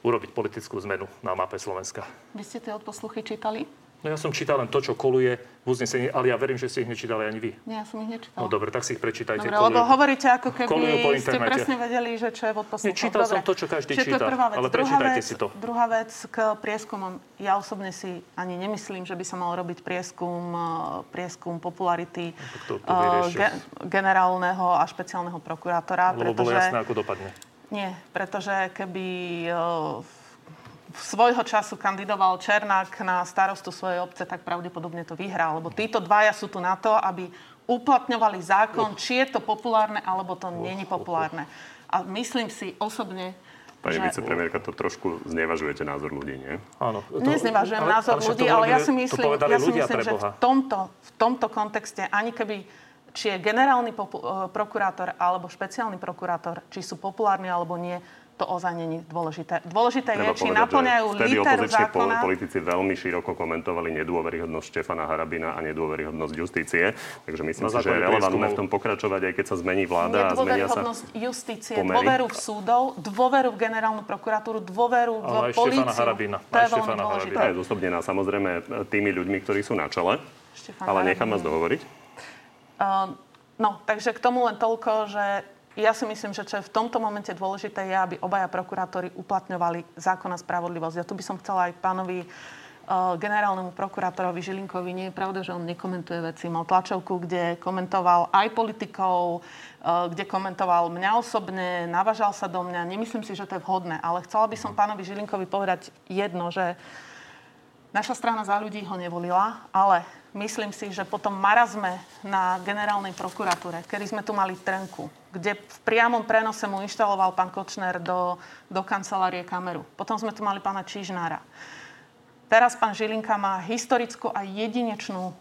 urobiť politickú zmenu na mape Slovenska. Vy ste tie odposluchy čítali? No ja som čítal len to, čo koluje v uznesení, ale ja verím, že ste ich nečítali ani vy. Nie, ja som ich nečítala. No dobre, tak si ich prečítajte. Dobre, lebo hovoríte, ako keby ste presne vedeli, že čo je v odposluchu. Nečítal som to, čo každý číta, ale prečítajte si to. Druhá vec k prieskumom. Ja osobne si ani nemyslím, že by sa mal robiť prieskum, prieskum popularity uh, ge- generálneho a špeciálneho prokurátora. Lebo bolo jasné, ako dopadne. Nie, pretože keby v svojho času kandidoval Černák na starostu svojej obce, tak pravdepodobne to vyhrá. Lebo títo dvaja sú tu na to, aby uplatňovali zákon, či je to populárne, alebo to nie je populárne. A myslím si osobne, Pani vicepremiérka, to trošku znevažujete názor ľudí, nie? Áno. To... Neznevažujem názor ale, ľudí, ale ja si myslím, ja si myslím že v tomto, v tomto kontexte, ani keby či je generálny popu- prokurátor alebo špeciálny prokurátor, či sú populárni alebo nie, to ozaj nie je dôležité. Dôležité je, či naplňajú literu zákona. Vtedy politici veľmi široko komentovali nedôveryhodnosť Štefana Harabina a nedôveryhodnosť justície. Takže myslím si, že je relevantné v tom pokračovať, aj keď sa zmení vláda a zmenia sa pomery. Nedôveryhodnosť justície, dôveru v súdov, dôveru v generálnu prokuratúru, dôveru v políciu. Ale aj Štefana Harabina. To je veľmi dôležité. To je zosobnená samozrejme tými ľuďmi, ktorí sú na čele. Ale nechám vás dohovoriť. No, takže k tomu len toľko, že Ja si myslím, že čo je v tomto momente dôležité, je, aby obaja prokurátori uplatňovali zákon a spravodlivosť. Ja tu by som chcela aj pánovi generálnemu prokurátorovi Žilinkovi. Nie je pravda, že on nekomentuje veci. Mal tlačovku, kde komentoval aj politikov, kde komentoval mňa osobne, navážal sa do mňa. Nemyslím si, že to je vhodné, ale chcela by som pánovi Žilinkovi povedať jedno, že naša strana Za ľudí ho nevolila, ale myslím si, že potom marazme na generálnej prokuratúre, kedy sme tu mali trnku, kde v priamom prenose mu inštaloval pán Kočner do, do kancelárie kameru. Potom sme tu mali pána Čižnára. Teraz pán Žilinka má historickú a jedinečnú,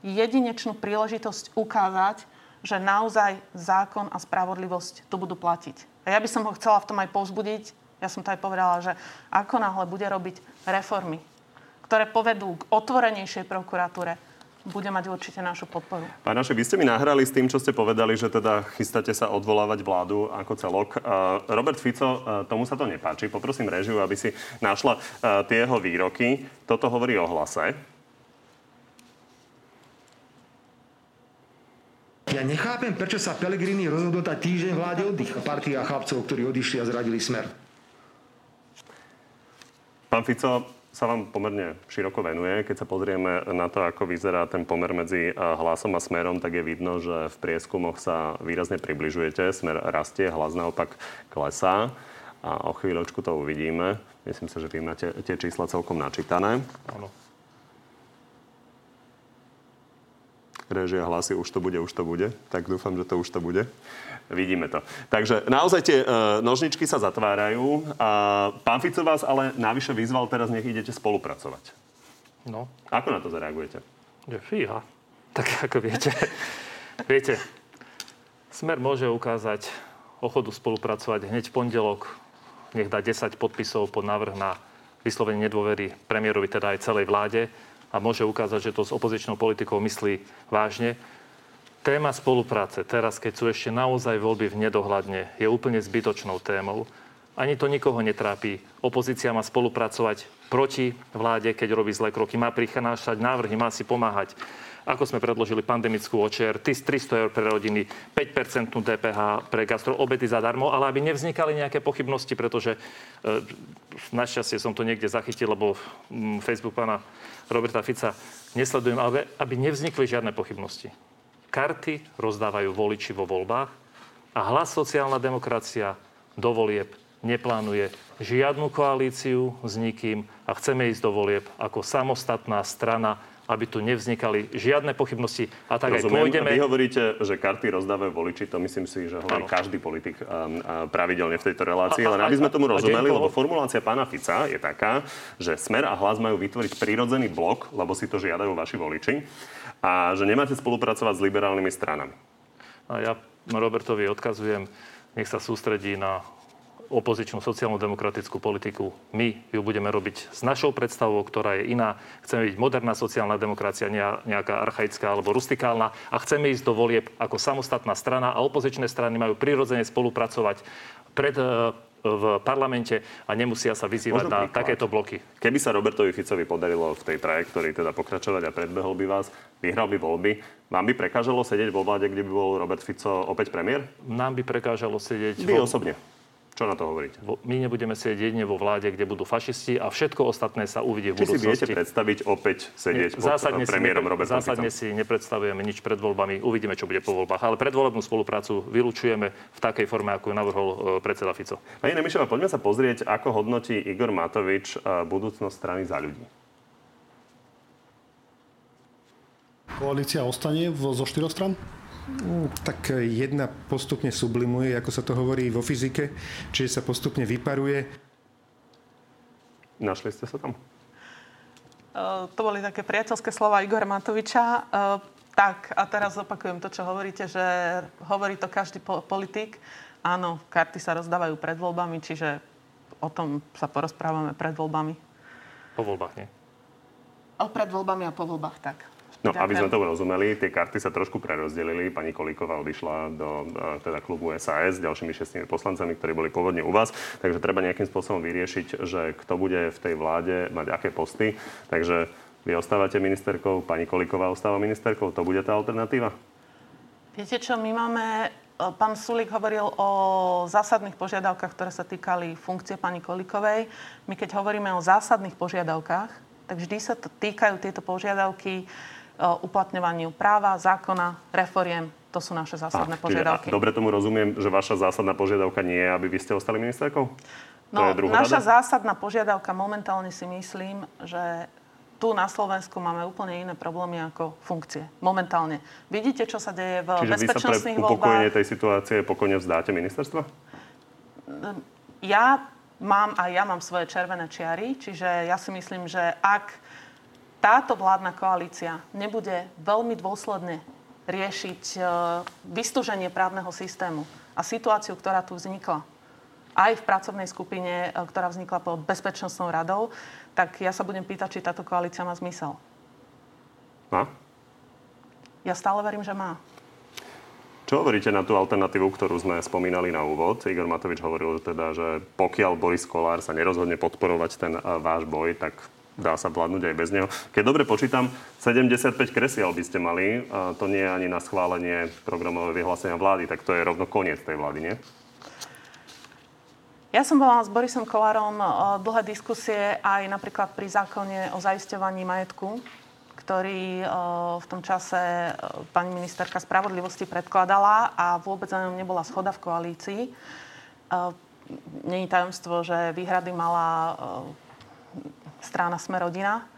jedinečnú príležitosť ukázať, že naozaj zákon a spravodlivosť tu budú platiť. A ja by som ho chcela v tom aj povzbudiť. Ja som to aj povedala, že ako náhle bude robiť reformy, ktoré povedú k otvorenejšej prokuratúre, bude mať určite našu podporu. Pán Raši, vy ste mi nahrali s tým, čo ste povedali, že teda chystáte sa odvolávať vládu ako celok. Robert Fico, tomu sa to nepáči. Poprosím režiu, aby si našla tie jeho výroky. Toto hovorí o Hlase. Ja nechápem, prečo sa Pellegrini rozhodol dať týždeň vláde oddych. Partia chlapcov, ktorí odišli a zradili Smer. Pán Fico sa vám pomerne široko venuje. Keď sa pozrieme na to, ako vyzerá ten pomer medzi Hlasom a Smerom, tak je vidno, že v prieskumoch sa výrazne približujete. Smer rastie, Hlas naopak klesá. A o chvíľočku to uvidíme. Myslím sa, že vy máte tie čísla celkom načítané. Áno. Režia hlasí, už to bude, už to bude. Tak dúfam, že to už to bude. Vidíme to. Takže naozaj tie e, nožničky sa zatvárajú. A pán Fico vás ale navyše vyzval, teraz nech idete spolupracovať. No. Ako na to zareagujete? Je fíha. Tak ako viete. Viete, Smer môže ukázať ochotu spolupracovať hneď v pondelok. Nech dá desať podpisov pod návrh na vyslovenie nedôvery premiérovi, teda aj celej vláde. A môže ukázať, že to s opozičnou politikou myslí vážne. Téma spolupráce teraz, keď sú ešte naozaj voľby v nedohľadne, je úplne zbytočnou témou. Ani to nikoho netrápi. Opozícia má spolupracovať proti vláde, keď robí zlé kroky. Má prichnášať návrhy, má si pomáhať. Ako sme predložili pandemickú O Č R, tristo eur pre rodiny, päť percent D P H pre gastro, obedy zadarmo, ale aby nevznikali nejaké pochybnosti, pretože e, našťastie som to niekde zachytil, lebo m, Facebook pána Roberta Fica nesledujem, ale aby nevznikli žiadne pochybnosti. Karty rozdávajú voliči vo voľbách a Hlas sociálna demokracia do volieb neplánuje žiadnu koalíciu s nikým a chceme ísť do volieb ako samostatná strana, aby tu nevznikali žiadne pochybnosti a tak Rozumiem. Aj pôjdeme. Vy hovoríte, že karty rozdávajú voliči, to myslím si, že hovorí každý politik a, a pravidelne v tejto relácii, a, a, len aby sme tomu rozumeli, lebo formulácia pána Fica je taká, že Smer a Hlas majú vytvoriť prirodzený blok, lebo si to žiadajú vaši voliči, a že nemáte spolupracovať s liberálnymi stranami. A ja Robertovi odkazujem, nech sa sústredí na opozičnú sociálno-demokratickú politiku. My ju budeme robiť s našou predstavou, ktorá je iná. Chceme byť moderná sociálna demokracia, nejaká archaická alebo rustikálna a chceme ísť do volieb ako samostatná strana a opozičné strany majú prirodzene spolupracovať pred, v parlamente a nemusia sa vyzývať Možno na príklad. Takéto bloky. Keby sa Robertovi Ficovi podarilo v tej trajektórii teda pokračovať a predbehol by vás, vyhral by voľby, vám by prekážalo sedieť vo vláde, kde by bol Robert Fico opäť premiér? Nám by prekážalo sedieť... Vy vo... osobne. Čo na to hovoríte? My nebudeme sedieť jedine vo vláde, kde budú fašisti a všetko ostatné sa uvidí v budúcnosti. Či si viete predstaviť opäť sedieť pod premiérom Robertom Ficom? Zásadne si nepredstavujeme nič pred voľbami. Uvidíme, čo bude po voľbách. Ale predvolebnú spoluprácu vylučujeme v takej forme, ako ju navrhol predseda Fico. Pani Remišová, poďme sa pozrieť, ako hodnotí Igor Matovič budúcnosť strany Za ľudí. Koalícia ostane zo štyroch strán? Tak jedna postupne sublimuje, ako sa to hovorí vo fyzike, čiže sa postupne vyparuje. Našli ste sa tam? Uh, to boli také priateľské slova Igora Matoviča. Uh, tak, a teraz opakujem to, čo hovoríte, že hovorí to každý po- politik. Áno, karty sa rozdávajú pred voľbami, čiže o tom sa porozprávame pred voľbami. Po voľbách, nie? O pred voľbami a po voľbách, tak. No, Ďakujem. Aby sme to rozumeli, tie karty sa trošku prerozdelili. Pani Kolíková odišla do teda klubu es a es s ďalšími šestimi poslancami, ktorí boli pôvodne u vás. Takže treba nejakým spôsobom vyriešiť, že kto bude v tej vláde mať aké posty. Takže vy ostávate ministerkou, pani Kolíková ostáva ministerkou. To bude tá alternatíva? Viete čo, my máme Pán Sulík hovoril o zásadných požiadavkách, ktoré sa týkali funkcie pani Kolíkovej. My keď hovoríme o zásadných požiadavkách, tak vždy sa to týkajú tieto požiadavky uplatňovaniu práva, zákona, reforiem. To sú naše zásadné Ach, požiadavky. Dobre tomu rozumiem, že vaša zásadná požiadavka nie je, aby vy ste ostali ministerkou? No, naša rada? zásadná požiadavka, momentálne si myslím, že tu na Slovensku máme úplne iné problémy ako funkcie. Momentálne. Vidíte, čo sa deje v Čiže bezpečnostných voľbách. Čiže vy sa pre upokojenie tej situácie pokojne vzdáte ministerstva? Ja mám, a ja mám svoje červené čiary. Čiže ja si myslím, že ak táto vládna koalícia nebude veľmi dôsledne riešiť vystúženie právneho systému a situáciu, ktorá tu vznikla, aj v pracovnej skupine, ktorá vznikla pod bezpečnostnou radou, tak ja sa budem pýtať, či táto koalícia má zmysel. Má? Ja stále verím, že má. Čo hovoríte na tú alternatívu, ktorú sme spomínali na úvod? Igor Matovič hovoril teda, že pokiaľ Boris Kollár sa nerozhodne podporovať ten váš boj, tak dá sa vládnuť aj bez neho. Keď dobre počítam, sedemdesiatpäť kresiel by ste mali. To nie je ani na schválenie programového vyhlásenia vlády, tak to je rovno koniec tej vlády, nie? Ja som bola s Borisom Kollárom dlhé diskusie aj napríklad pri zákone o zaisťovaní majetku, ktorý v tom čase pani ministerka spravodlivosti predkladala a vôbec na ňom nebola zhoda v koalícii. Není tajomstvo, že výhrady mala strana Sme rodina,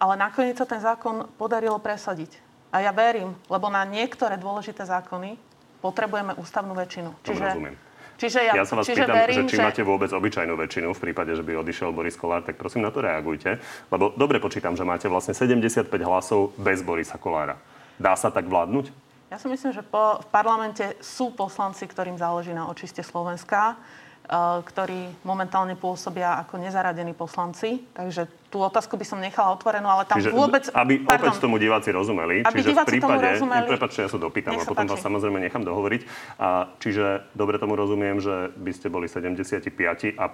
ale nakoniec sa ten zákon podarilo presadiť. A ja verím, lebo na niektoré dôležité zákony potrebujeme ústavnú väčšinu. Čiže rozumiem. Čiže ja, ja sa vás čiže pýtam, verím, že či že... máte vôbec obyčajnú väčšinu v prípade, že by odišiel Boris Kollár, tak prosím na to reagujte. Lebo dobre počítam, že máte vlastne sedemdesiatpäť hlasov bez Borisa Kollára. Dá sa tak vládnuť? Ja si myslím, že po, v parlamente sú poslanci, ktorým záleží na očiste Slovenska, e, ktorí momentálne pôsobia ako nezaradení poslanci. Takže tú otázku by som nechala otvorenú, ale tam čiže, vôbec... Aby pardon, opäť tomu diváci rozumeli. Aby čiže diváci v prípade, rozumeli. Prepáčte, ja sa dopýtam, a potom páči. Vás samozrejme nechám dohovoriť. A, čiže dobre tomu rozumiem, že by ste boli sedemdesiatpäť a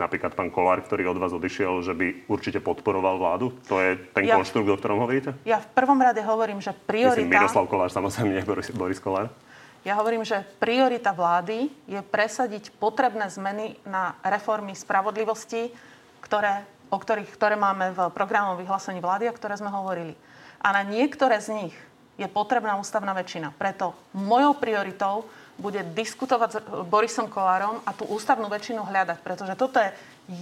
napríklad pán Kollár, ktorý od vás odišiel, že by určite podporoval vládu? To je ten ja, konštrukt, o ktorom hovoríte? Ja v prvom rade hovorím, že priorita... Myslím, Miroslav Kollár, samozrejme, nie Boris, Boris Kollár. Ja hovorím, že priorita vlády je presadiť potrebné zmeny na reformy spravodlivosti, ktoré o ktorých, ktoré máme v programovom vyhlásení vlády, a ktoré sme hovorili. A na niektoré z nich je potrebná ústavná väčšina. Preto mojou prioritou bude diskutovať s Borisom Kollárom a tú ústavnú väčšinu hľadať. Pretože toto je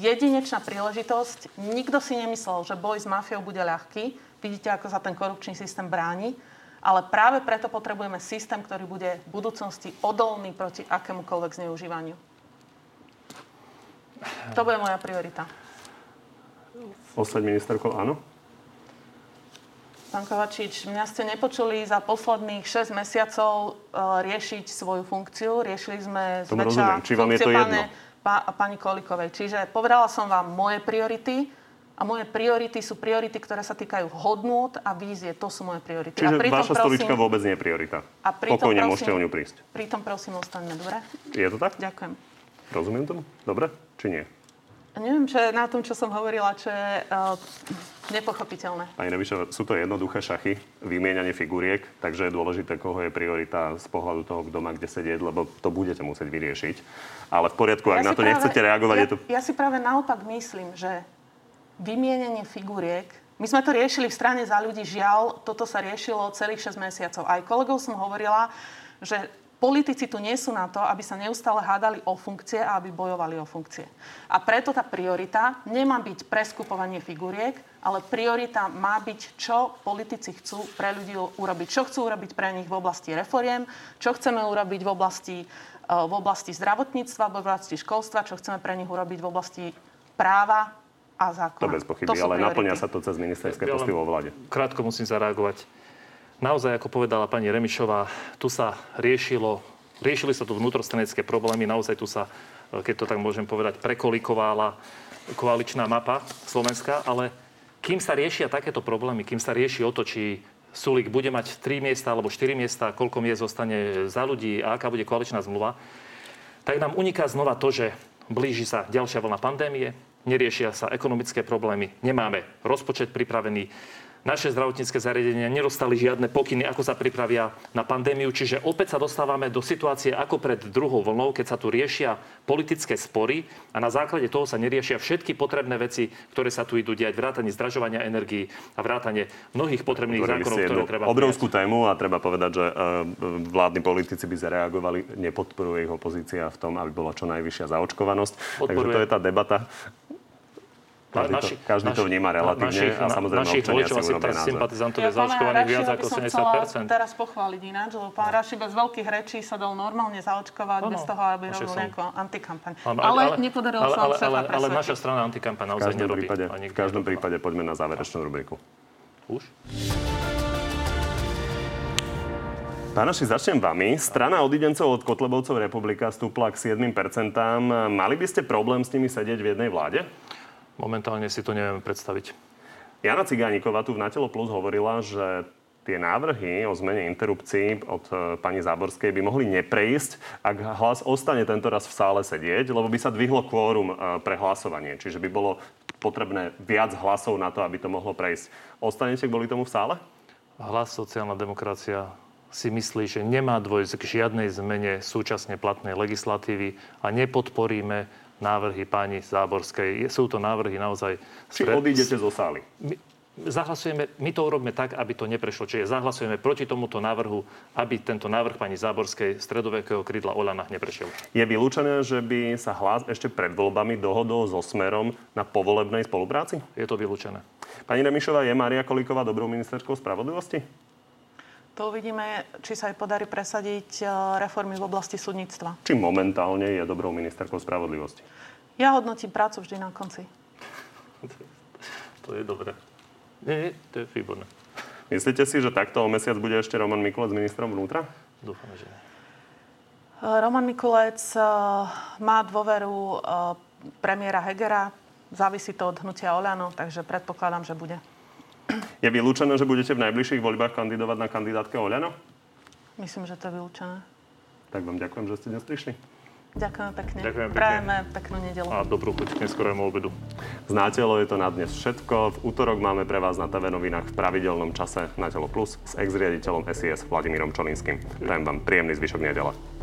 jedinečná príležitosť. Nikto si nemyslel, že boj s mafiou bude ľahký. Vidíte, ako sa ten korupčný systém bráni. Ale práve preto potrebujeme systém, ktorý bude v budúcnosti odolný proti akémukoľvek zneužívaniu. To bude moja priorita. Poslať ministerkou áno? Pán Kováčič, mňa ste nepočuli za posledných šesť mesiacov uh, riešiť svoju funkciu. Riešili sme zväčša funkciu páne, pá, pani Kolíkovej. Čiže povedala som vám moje priority a moje priority sú priority, ktoré sa týkajú hodnôt a vízie. To sú moje priority. Čiže vaša stolička prosím, vôbec nie je priorita. A pokojne môžete o ňu prísť. Pritom prosím, ostaňme. Dobre? Je to tak? Ďakujem. Rozumiem tomu? Dobre? Či nie? Neviem, čo na tom, čo som hovorila, čo je uh, nepochopiteľné. Pani Remišová, sú to jednoduché šachy, vymienanie figuriek, takže je dôležité, koho je priorita z pohľadu toho, kto má kde sedieť, lebo to budete musieť vyriešiť. Ale v poriadku, ak ja na to práve, nechcete reagovať... Ja, je to... ja si práve naopak myslím, že vymienanie figuriek... My sme to riešili v strane Za ľudí, žiaľ, toto sa riešilo celých šesť mesiacov. Aj kolegov som hovorila, že... Politici tu nie sú na to, aby sa neustále hádali o funkcie a aby bojovali o funkcie. A preto tá priorita nemá byť preskupovanie figuriek, ale priorita má byť, čo politici chcú pre ľudí urobiť. Čo chcú urobiť pre nich v oblasti reforiem, čo chceme urobiť v oblasti, v oblasti zdravotníctva, v oblasti školstva, čo chceme pre nich urobiť v oblasti práva a zákona. To bez pochyby, to ale priority. Naplňa sa to cez ministerské posty vo vláde. Krátko musím zareagovať. Naozaj, ako povedala pani Remišová, tu sa riešilo, riešili sa tu vnútrostranecké problémy, naozaj tu sa, keď to tak môžem povedať, prekolikovala koaličná mapa Slovenska, ale kým sa riešia takéto problémy, kým sa rieši o to, či Sulík bude mať tri miesta alebo štyri miesta, koľko miest zostane Za ľudí a aká bude koaličná zmluva, tak nám uniká znova to, že blíži sa ďalšia vlna pandémie, neriešia sa ekonomické problémy, nemáme rozpočet pripravený, naše zdravotnícke zariadenia nedostali žiadne pokyny, ako sa pripravia na pandémiu. Čiže opäť sa dostávame do situácie ako pred druhou vlnou, keď sa tu riešia politické spory a na základe toho sa neriešia všetky potrebné veci, ktoré sa tu idú diať, vrátanie zdražovania energií a vrátanie mnohých potrebných Dobre, zákonov, ktoré treba obrovskú prijať. Tému a treba povedať, že vládni politici by zareagovali, nepodporuje ich opozícia v tom, aby bola čo najvyššia zaočkovanosť. Podporuje. Takže to je tá debata. Každý, naši, to, každý naši, to vníma relatívne našich, a samozrejme občania si urobia názor. Ja pána Rašiho by som chcela teraz pochváliť ináč, lebo pán Raši bez veľkých rečí sa dol normálne zaočkovať, no, bez toho, aby robil som... nejakú antikampaň. Ale, ale, ale nepodarilo sa ale, ale, ale naša strana antikampaň naozaj nerobí. V každom prípade poďme na záverečnú rubriku. Už? Pán Raši, začnem vami. Strana odidencov od Kotlebovcov Republika stúpla k sedem percent. Mali by ste problém s nimi sedieť v jednej vláde? Momentálne si to neviem predstaviť. Jana Cigániková tu v Na telo plus hovorila, že tie návrhy o zmene interrupcií od pani Záborskej by mohli neprejsť, ak Hlas ostane tento raz v sále sedieť, lebo by sa dvihlo kvórum pre hlasovanie. Čiže by bolo potrebné viac hlasov na to, aby to mohlo prejsť. Ostanete kvôli tomu v sále? Hlas sociálna demokracia si myslí, že nemá dôjsť k žiadnej zmene súčasne platnej legislatívy a nepodporíme návrhy pani Záborskej. Sú to návrhy naozaj... Či pre... odídete zo sály? My, zahlasujeme, my to urobme tak, aby to neprešlo. Čiže zahlasujeme proti tomuto návrhu, aby tento návrh pani Záborskej stredovekého krídla OĽANO neprešiel. Je vylúčené, že by sa Hlas ešte pred voľbami dohodol so Smerom na povolebnej spolupráci? Je to vylúčené. Pani Remišová, je Mária Kolíková dobrou ministerkou spravodlivosti? To uvidíme, či sa jej podarí presadiť reformy v oblasti súdnictva. Či momentálne je dobrou ministerkou spravodlivosti? Ja hodnotím prácu vždy na konci. To je dobré. Nie, to je výborné. Myslíte si, že takto o mesiac bude ešte Roman Mikulec ministrom vnútra? Dúfam, že nie. Roman Mikulec má dôveru premiéra Hegera. Závisí to od hnutia OĽANO, takže predpokladám, že bude. Je vylúčené, že budete v najbližších voľbách kandidovať na kandidátke OĽANO? Myslím, že to je vylúčené. Tak vám ďakujem, že ste dnes prišli. Ďakujem pekne. Ďakujem pekne. Prajeme peknú nedeľu. A dobrú chuť k neskorému obedu. Znátelo je to na dnes všetko. V útorok máme pre vás na té vé novinách v pravidelnom čase Na telo plus s ex-riaditeľom es í es Vladimírom Pčolinským. Prajem vám príjemný zvyšok nedele.